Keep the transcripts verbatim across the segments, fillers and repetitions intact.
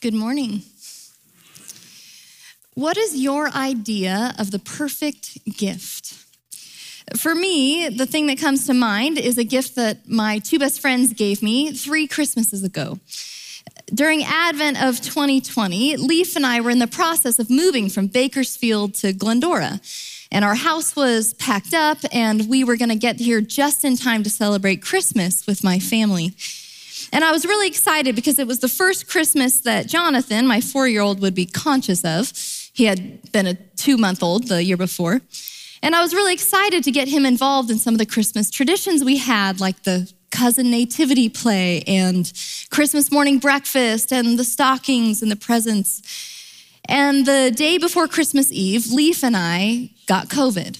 Good morning. What is your idea of the perfect gift? For me, the thing that comes to mind is a gift that my two best friends gave me three Christmases ago. During Advent of twenty twenty, Leif and I were in the process of moving from Bakersfield to Glendora, and our house was packed up, and we were gonna get here just in time to celebrate Christmas with my family. And I was really excited because it was the first Christmas that Jonathan, my four-year-old, would be conscious of. He had been a two-month-old the year before. And I was really excited to get him involved in some of the Christmas traditions we had, like the cousin nativity play and Christmas morning breakfast and the stockings and the presents. And the day before Christmas Eve, Leif and I got COVID.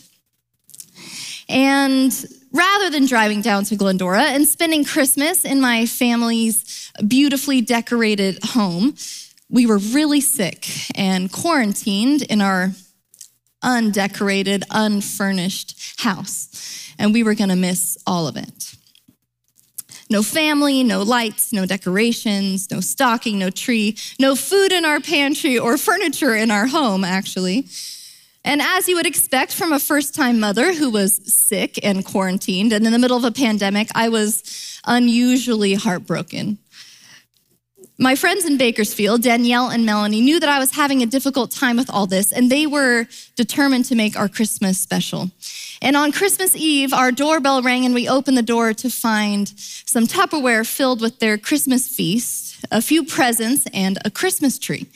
And rather than driving down to Glendora and spending Christmas in my family's beautifully decorated home, we were really sick and quarantined in our undecorated, unfurnished house, and we were gonna miss all of it. No family, no lights, no decorations, no stocking, no tree, no food in our pantry or furniture in our home, actually. And as you would expect from a first-time mother who was sick and quarantined, and in the middle of a pandemic, I was unusually heartbroken. My friends in Bakersfield, Danielle and Melanie, knew that I was having a difficult time with all this, and they were determined to make our Christmas special. And on Christmas Eve, our doorbell rang, and we opened the door to find some Tupperware filled with their Christmas feast, a few presents, and a Christmas tree.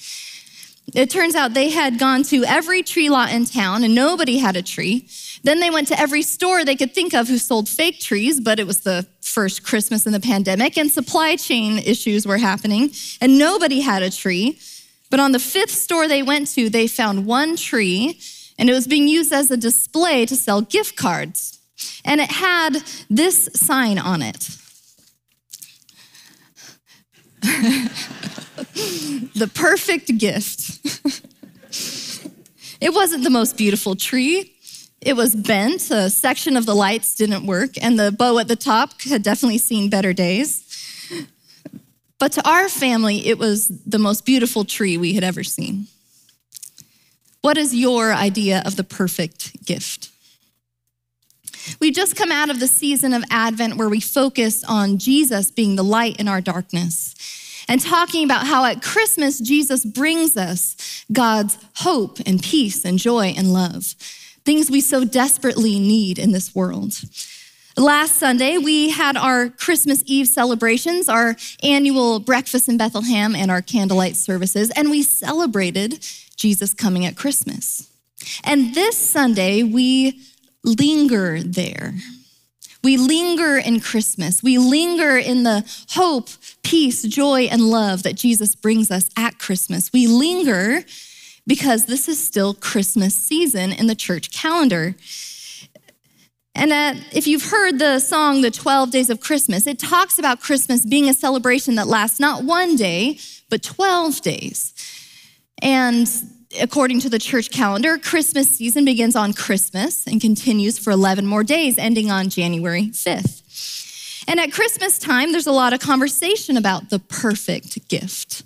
It turns out they had gone to every tree lot in town, and nobody had a tree. Then they went to every store they could think of who sold fake trees, but it was the first Christmas in the pandemic, and supply chain issues were happening, and nobody had a tree. But on the fifth store they went to, they found one tree, and it was being used as a display to sell gift cards. And it had this sign on it. The perfect gift. It wasn't the most beautiful tree. It was bent, a section of the lights didn't work, and the bow at the top had definitely seen better days. But to our family, it was the most beautiful tree we had ever seen. What is your idea of the perfect gift? We've just come out of the season of Advent where we focused on Jesus being the light in our darkness and talking about how at Christmas, Jesus brings us God's hope and peace and joy and love, things we so desperately need in this world. Last Sunday, we had our Christmas Eve celebrations, our annual breakfast in Bethlehem and our candlelight services, and we celebrated Jesus coming at Christmas. And this Sunday, we linger there. We linger in Christmas. We linger in the hope, peace, joy, and love that Jesus brings us at Christmas. We linger because this is still Christmas season in the church calendar. And uh, if you've heard the song, The twelve Days of Christmas, it talks about Christmas being a celebration that lasts not one day, but twelve days. And according to the church calendar, Christmas season begins on Christmas and continues for eleven more days, ending on January fifth. And at Christmas time, there's a lot of conversation about the perfect gift.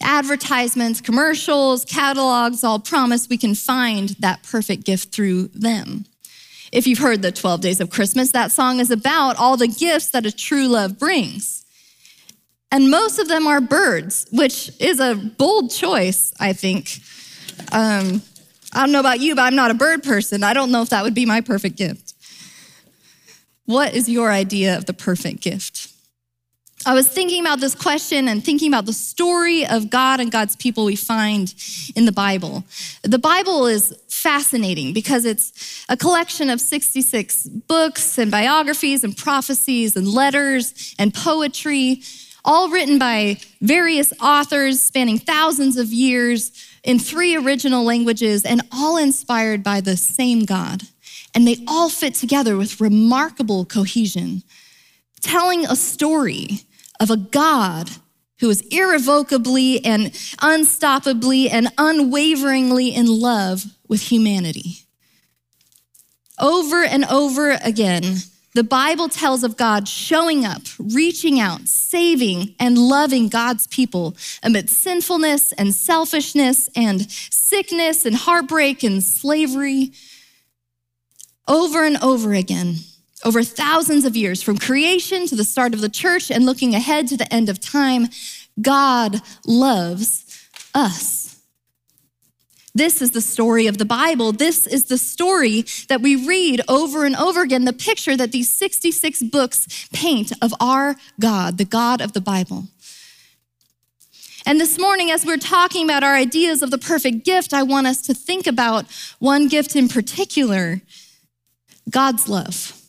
Advertisements, commercials, catalogs all promise we can find that perfect gift through them. If you've heard the twelve Days of Christmas, that song is about all the gifts that a true love brings. And most of them are birds, which is a bold choice, I think. Um, I don't know about you, but I'm not a bird person. I don't know if that would be my perfect gift. What is your idea of the perfect gift? I was thinking about this question and thinking about the story of God and God's people we find in the Bible. The Bible is fascinating because it's a collection of sixty-six books and biographies and prophecies and letters and poetry, all written by various authors spanning thousands of years in three original languages and all inspired by the same God. And they all fit together with remarkable cohesion, telling a story of a God who is irrevocably and unstoppably and unwaveringly in love with humanity. Over and over again, The Bible tells of God showing up, reaching out, saving, and loving God's people amid sinfulness and selfishness and sickness and heartbreak and slavery. Over and over again, over thousands of years, from creation to the start of the church and looking ahead to the end of time, God loves us. This is the story of the Bible. This is the story that we read over and over again, the picture that these sixty-six books paint of our God, the God of the Bible. And this morning, as we're talking about our ideas of the perfect gift, I want us to think about one gift in particular, God's love.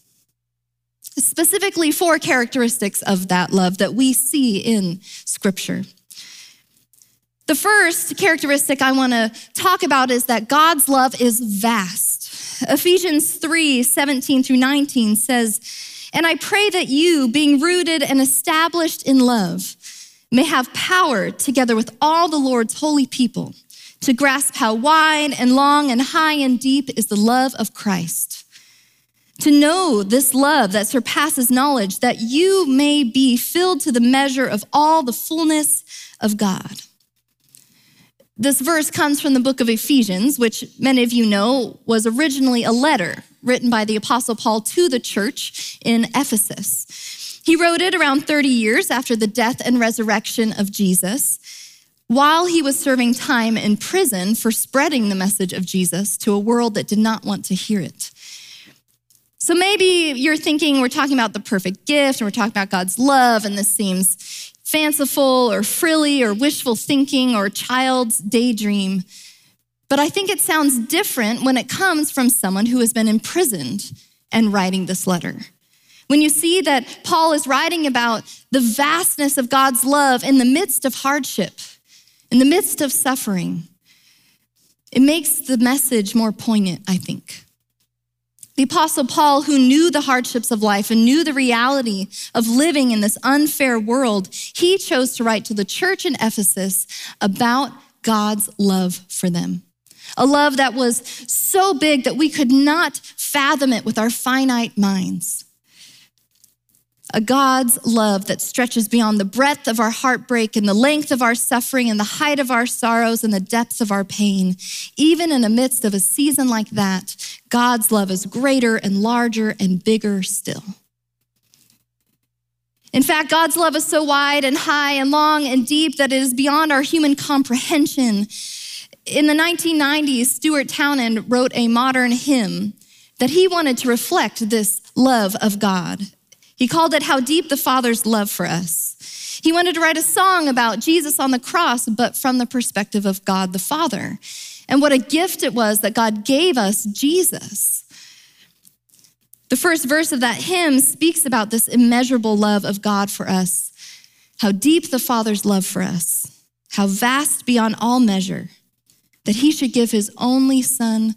Specifically, four characteristics of that love that we see in Scripture. The first characteristic I want to talk about is that God's love is vast. Ephesians three, seventeen through nineteen says, "And I pray that you, being rooted and established in love, may have power together with all the Lord's holy people to grasp how wide and long and high and deep is the love of Christ. To know this love that surpasses knowledge, that you may be filled to the measure of all the fullness of God." This verse comes from the book of Ephesians, which many of you know was originally a letter written by the Apostle Paul to the church in Ephesus. He wrote it around thirty years after the death and resurrection of Jesus, while he was serving time in prison for spreading the message of Jesus to a world that did not want to hear it. So maybe you're thinking we're talking about the perfect gift and we're talking about God's love, and this seems fanciful or frilly or wishful thinking or a child's daydream. But I think it sounds different when it comes from someone who has been imprisoned and writing this letter. When you see that Paul is writing about the vastness of God's love in the midst of hardship, in the midst of suffering, it makes the message more poignant, I think. The Apostle Paul, who knew the hardships of life and knew the reality of living in this unfair world, he chose to write to the church in Ephesus about God's love for them. A love that was so big that we could not fathom it with our finite minds. A God's love that stretches beyond the breadth of our heartbreak and the length of our suffering and the height of our sorrows and the depths of our pain. Even in the midst of a season like that, God's love is greater and larger and bigger still. In fact, God's love is so wide and high and long and deep that it is beyond our human comprehension. In the nineteen nineties, Stuart Townend wrote a modern hymn that he wanted to reflect this love of God. He called it "How Deep the Father's Love for Us." He wanted to write a song about Jesus on the cross, but from the perspective of God the Father. And what a gift it was that God gave us Jesus. The first verse of that hymn speaks about this immeasurable love of God for us. How deep the Father's love for us, how vast beyond all measure, that he should give his only Son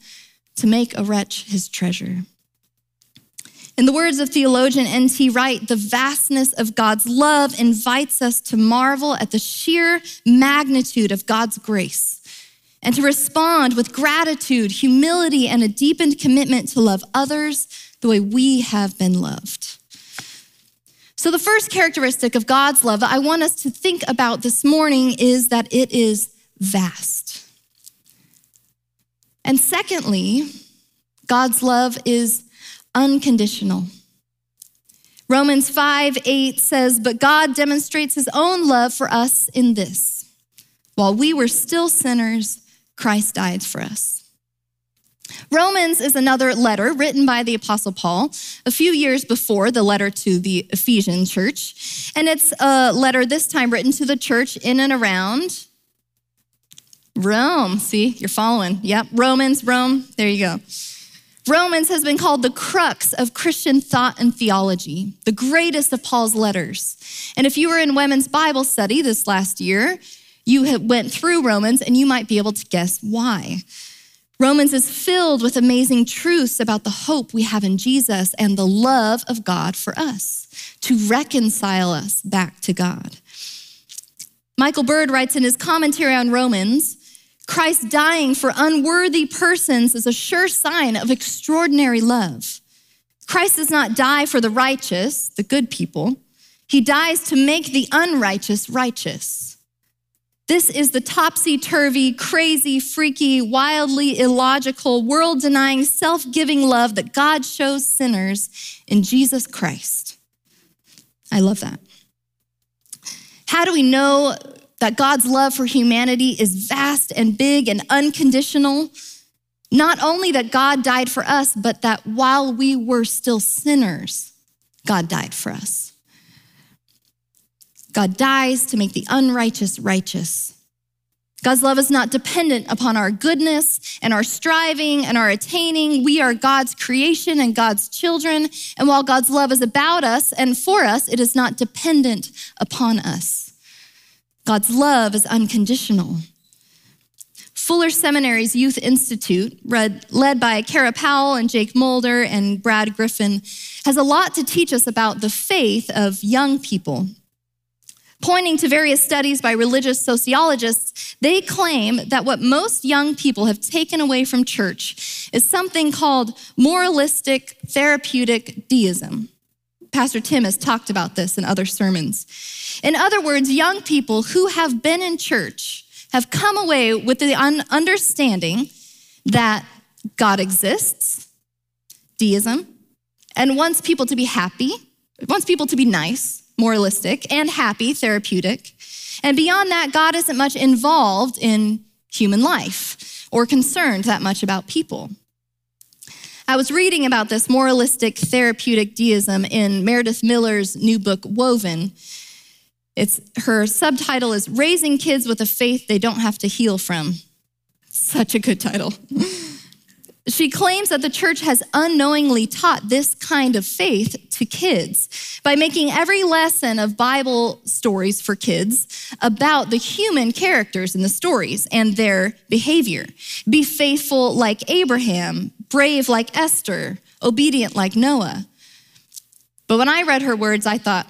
to make a wretch his treasure. In the words of theologian N T Wright, the vastness of God's love invites us to marvel at the sheer magnitude of God's grace and to respond with gratitude, humility, and a deepened commitment to love others the way we have been loved. So the first characteristic of God's love that I want us to think about this morning is that it is vast. And secondly, God's love is unconditional. Romans five, eight says, "But God demonstrates his own love for us in this: while we were still sinners, Christ died for us." Romans is another letter written by the Apostle Paul a few years before the letter to the Ephesian church. And it's a letter this time written to the church in and around Rome. See, you're following. Yep, Romans, Rome, there you go. Romans has been called the crux of Christian thought and theology, the greatest of Paul's letters. And if you were in women's Bible study this last year, you went through Romans and you might be able to guess why. Romans is filled with amazing truths about the hope we have in Jesus and the love of God for us, to reconcile us back to God. Michael Bird writes in his commentary on Romans, "Christ dying for unworthy persons is a sure sign of extraordinary love. Christ does not die for the righteous, the good people. He dies to make the unrighteous righteous. This is the topsy-turvy, crazy, freaky, wildly illogical, world-denying, self-giving love that God shows sinners in Jesus Christ. I love that. How do we know that God's love for humanity is vast and big and unconditional? Not only that God died for us, but that while we were still sinners, God died for us. God dies to make the unrighteous righteous. God's love is not dependent upon our goodness and our striving and our attaining. We are God's creation and God's children. And while God's love is about us and for us, it is not dependent upon us. God's love is unconditional. Fuller Seminary's Youth Institute, read, led by Kara Powell and Jake Mulder and Brad Griffin, has a lot to teach us about the faith of young people. Pointing to various studies by religious sociologists, they claim that what most young people have taken away from church is something called moralistic therapeutic deism. Pastor Tim has talked about this in other sermons. In other words, young people who have been in church have come away with the understanding that God exists, deism, and wants people to be happy, wants people to be nice, moralistic, and happy, therapeutic. And beyond that, God isn't much involved in human life or concerned that much about people. I was reading about this moralistic therapeutic deism in Meredith Miller's new book, Woven. It's, her subtitle is Raising Kids with a Faith They Don't Have to Heal From. Such a good title. She claims that the church has unknowingly taught this kind of faith to kids by making every lesson of Bible stories for kids about the human characters in the stories and their behavior. Be faithful like Abraham, brave like Esther, obedient like Noah. But when I read her words, I thought,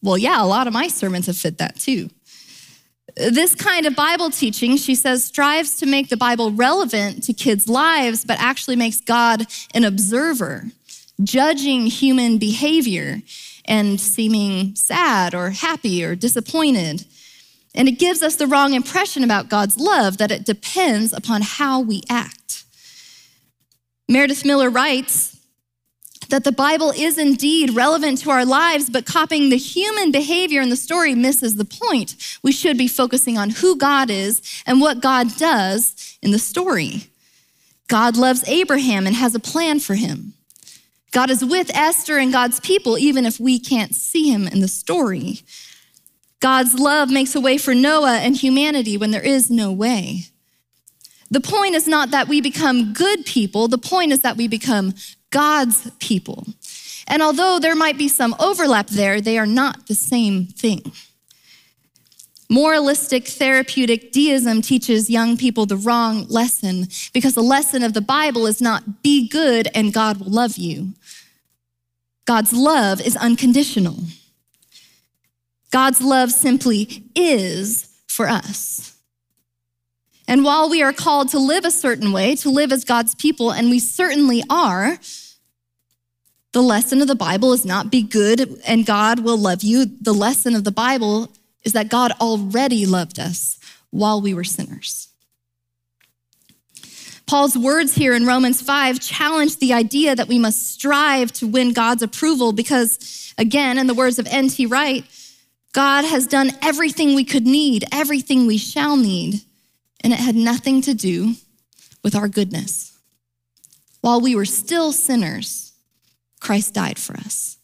well, yeah, a lot of my sermons have fit that too. This kind of Bible teaching, she says, strives to make the Bible relevant to kids' lives, but actually makes God an observer, judging human behavior and seeming sad or happy or disappointed. And it gives us the wrong impression about God's love, that it depends upon how we act. Meredith Miller writes that the Bible is indeed relevant to our lives, but copying the human behavior in the story misses the point. We should be focusing on who God is and what God does in the story. God loves Abraham and has a plan for him. God is with Esther and God's people, even if we can't see him in the story. God's love makes a way for Noah and humanity when there is no way. The point is not that we become good people. The point is that we become God's people. And although there might be some overlap there, they are not the same thing. Moralistic therapeutic deism teaches young people the wrong lesson, because the lesson of the Bible is not be good and God will love you. God's love is unconditional. God's love simply is for us. And while we are called to live a certain way, to live as God's people, and we certainly are, the lesson of the Bible is not be good and God will love you. The lesson of the Bible is that God already loved us while we were sinners. Paul's words here in Romans five challenge the idea that we must strive to win God's approval because, again, in the words of N T Wright, God has done everything we could need, everything we shall need. And it had nothing to do with our goodness. While we were still sinners, Christ died for us.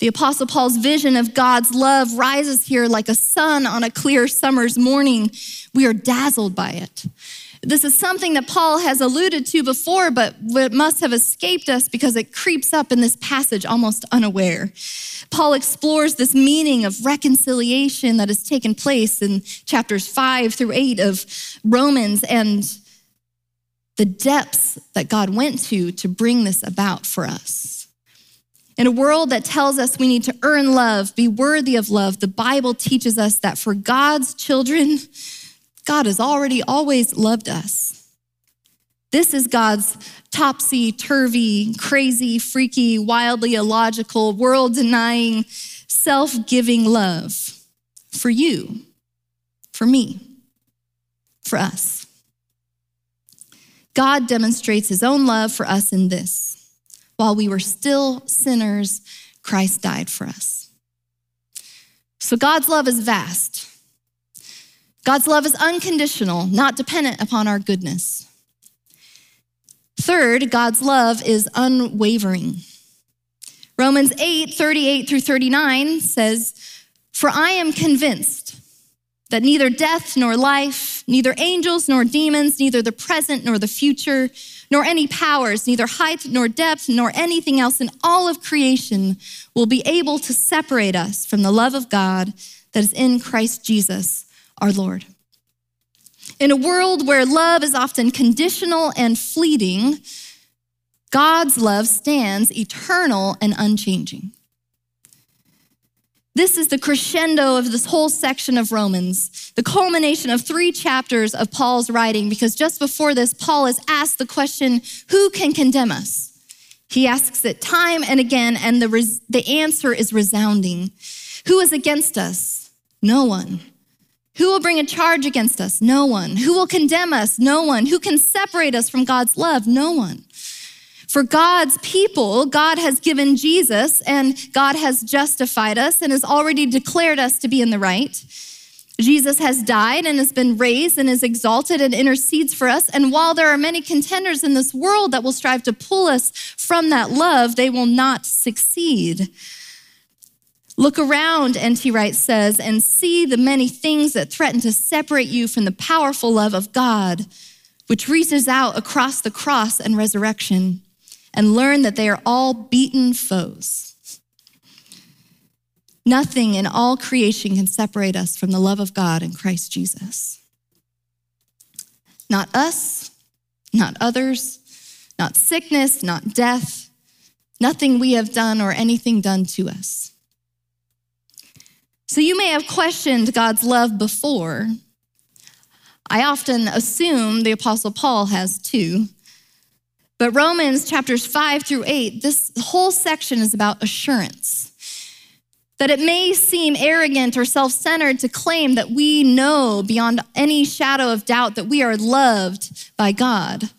The Apostle Paul's vision of God's love rises here like a sun on a clear summer's morning. We are dazzled by it. This is something that Paul has alluded to before, but it must have escaped us because it creeps up in this passage almost unaware. Paul explores this meaning of reconciliation that has taken place in chapters five through eight of Romans and the depths that God went to to bring this about for us. In a world that tells us we need to earn love, be worthy of love, the Bible teaches us that for God's children, God has already always loved us. This is God's topsy-turvy, crazy, freaky, wildly illogical, world-denying, self-giving love for you, for me, for us. God demonstrates his own love for us in this: while we were still sinners, Christ died for us. So God's love is vast. God's love is unconditional, not dependent upon our goodness. Third, God's love is unwavering. Romans eight, thirty-eight through thirty-nine says, "For I am convinced that neither death nor life, neither angels nor demons, neither the present nor the future, nor any powers, neither height nor depth, nor anything else in all of creation will be able to separate us from the love of God that is in Christ Jesus, our Lord." In a world where love is often conditional and fleeting, God's love stands eternal and unchanging. This is the crescendo of this whole section of Romans, the culmination of three chapters of Paul's writing, because just before this, Paul is asked the question, who can condemn us? He asks it time and again, and the, res- the answer is resounding. Who is against us? No one. Who will bring a charge against us? No one. Who will condemn us? No one. Who can separate us from God's love? No one. For God's people, God has given Jesus, and God has justified us and has already declared us to be in the right. Jesus has died and has been raised and is exalted and intercedes for us. And while there are many contenders in this world that will strive to pull us from that love, they will not succeed. Look around, N T Wright says, and see the many things that threaten to separate you from the powerful love of God, which reaches out across the cross and resurrection, and learn that they are all beaten foes. Nothing in all creation can separate us from the love of God in Christ Jesus. Not us, not others, not sickness, not death, nothing we have done or anything done to us. So you may have questioned God's love before. I often assume the Apostle Paul has too. But Romans chapters five through eight, this whole section is about assurance. That it may seem arrogant or self-centered to claim that we know beyond any shadow of doubt that we are loved by God.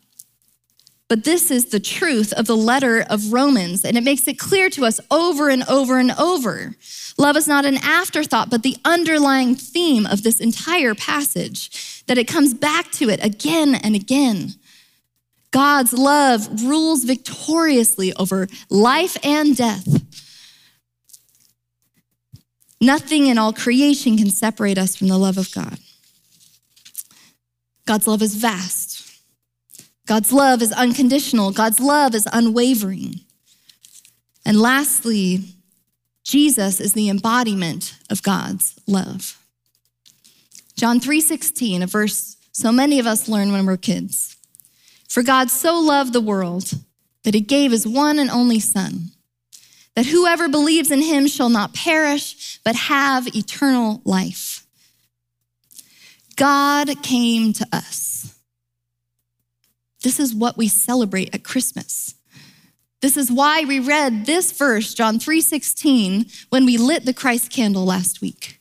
But this is the truth of the letter of Romans, and it makes it clear to us over and over and over. Love is not an afterthought, but the underlying theme of this entire passage, that it comes back to it again and again. God's love rules victoriously over life and death. Nothing in all creation can separate us from the love of God. God's love is vast. God's love is unconditional. God's love is unwavering. And lastly, Jesus is the embodiment of God's love. John three sixteen, a verse so many of us learn when we're kids. "For God so loved the world that he gave his one and only son, that whoever believes in him shall not perish, but have eternal life." God came to us. This is what we celebrate at Christmas. This is why we read this verse, John three sixteen, when we lit the Christ candle last week.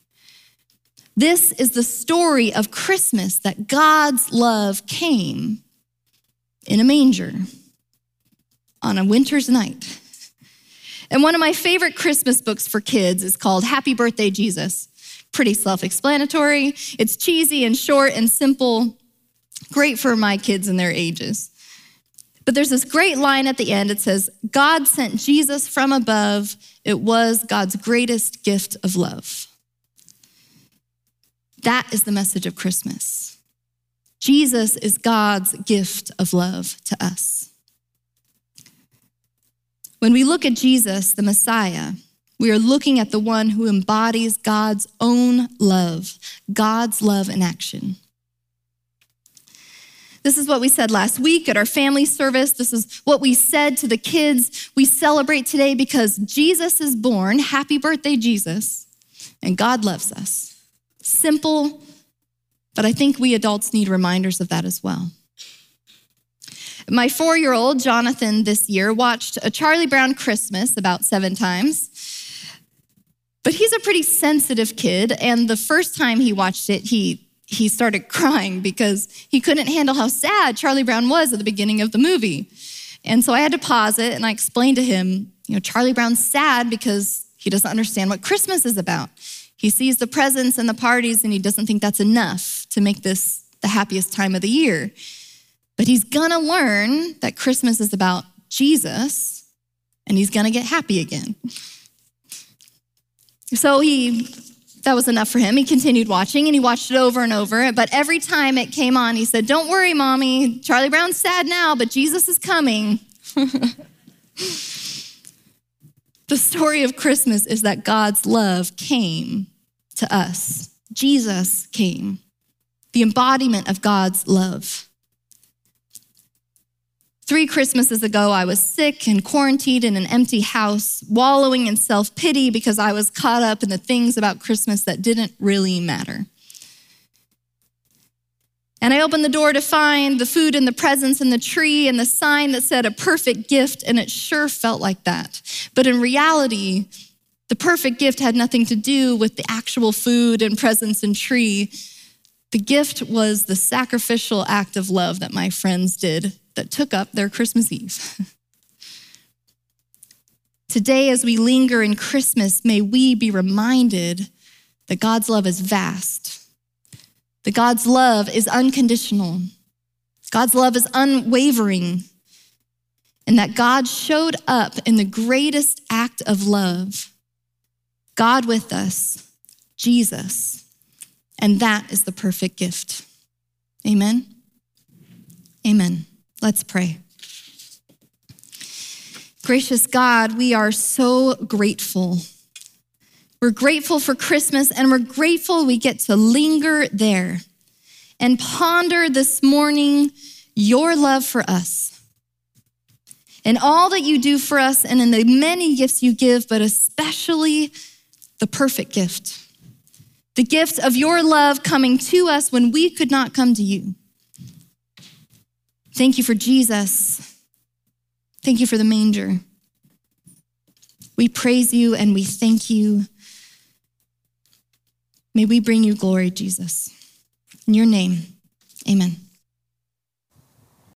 This is the story of Christmas, that God's love came in a manger on a winter's night. And one of my favorite Christmas books for kids is called Happy Birthday, Jesus. Pretty self-explanatory. It's cheesy and short and simple. Great for my kids and their ages. But there's this great line at the end. It says, "God sent Jesus from above. It was God's greatest gift of love." That is the message of Christmas. Jesus is God's gift of love to us. When we look at Jesus, the Messiah, we are looking at the one who embodies God's own love, God's love in action. This is what we said last week at our family service. This is what we said to the kids. We celebrate today because Jesus is born. Happy birthday, Jesus. And God loves us. Simple, but I think we adults need reminders of that as well. My four-year-old, Jonathan, this year watched a Charlie Brown Christmas about seven times. But he's a pretty sensitive kid, and the first time he watched it, he he started crying because he couldn't handle how sad Charlie Brown was at the beginning of the movie. And so I had to pause it, and I explained to him, you know, Charlie Brown's sad because he doesn't understand what Christmas is about. He sees the presents and the parties, and he doesn't think that's enough to make this the happiest time of the year. But he's gonna learn that Christmas is about Jesus, and he's gonna get happy again. So he, that was enough for him. He continued watching, and he watched it over and over. But every time it came on, he said, "Don't worry, Mommy. Charlie Brown's sad now, but Jesus is coming." The story of Christmas is that God's love came to us. Jesus came, the embodiment of God's love. Three Christmases ago, I was sick and quarantined in an empty house, wallowing in self-pity because I was caught up in the things about Christmas that didn't really matter. And I opened the door to find the food and the presents and the tree and the sign that said a perfect gift, and it sure felt like that. But in reality, the perfect gift had nothing to do with the actual food and presents and tree. The gift was the sacrificial act of love that my friends did that took up their Christmas Eve. Today, as we linger in Christmas, may we be reminded that God's love is vast, that God's love is unconditional, God's love is unwavering, and that God showed up in the greatest act of love, God with us, Jesus, and that is the perfect gift. Amen? Amen. Let's pray. Gracious God, we are so grateful. We're grateful for Christmas, and we're grateful we get to linger there and ponder this morning your love for us and all that you do for us and in the many gifts you give, but especially the perfect gift, the gift of your love coming to us when we could not come to you. Thank you for Jesus. Thank you for the manger. We praise you and we thank you. May we bring you glory, Jesus. In your name, amen.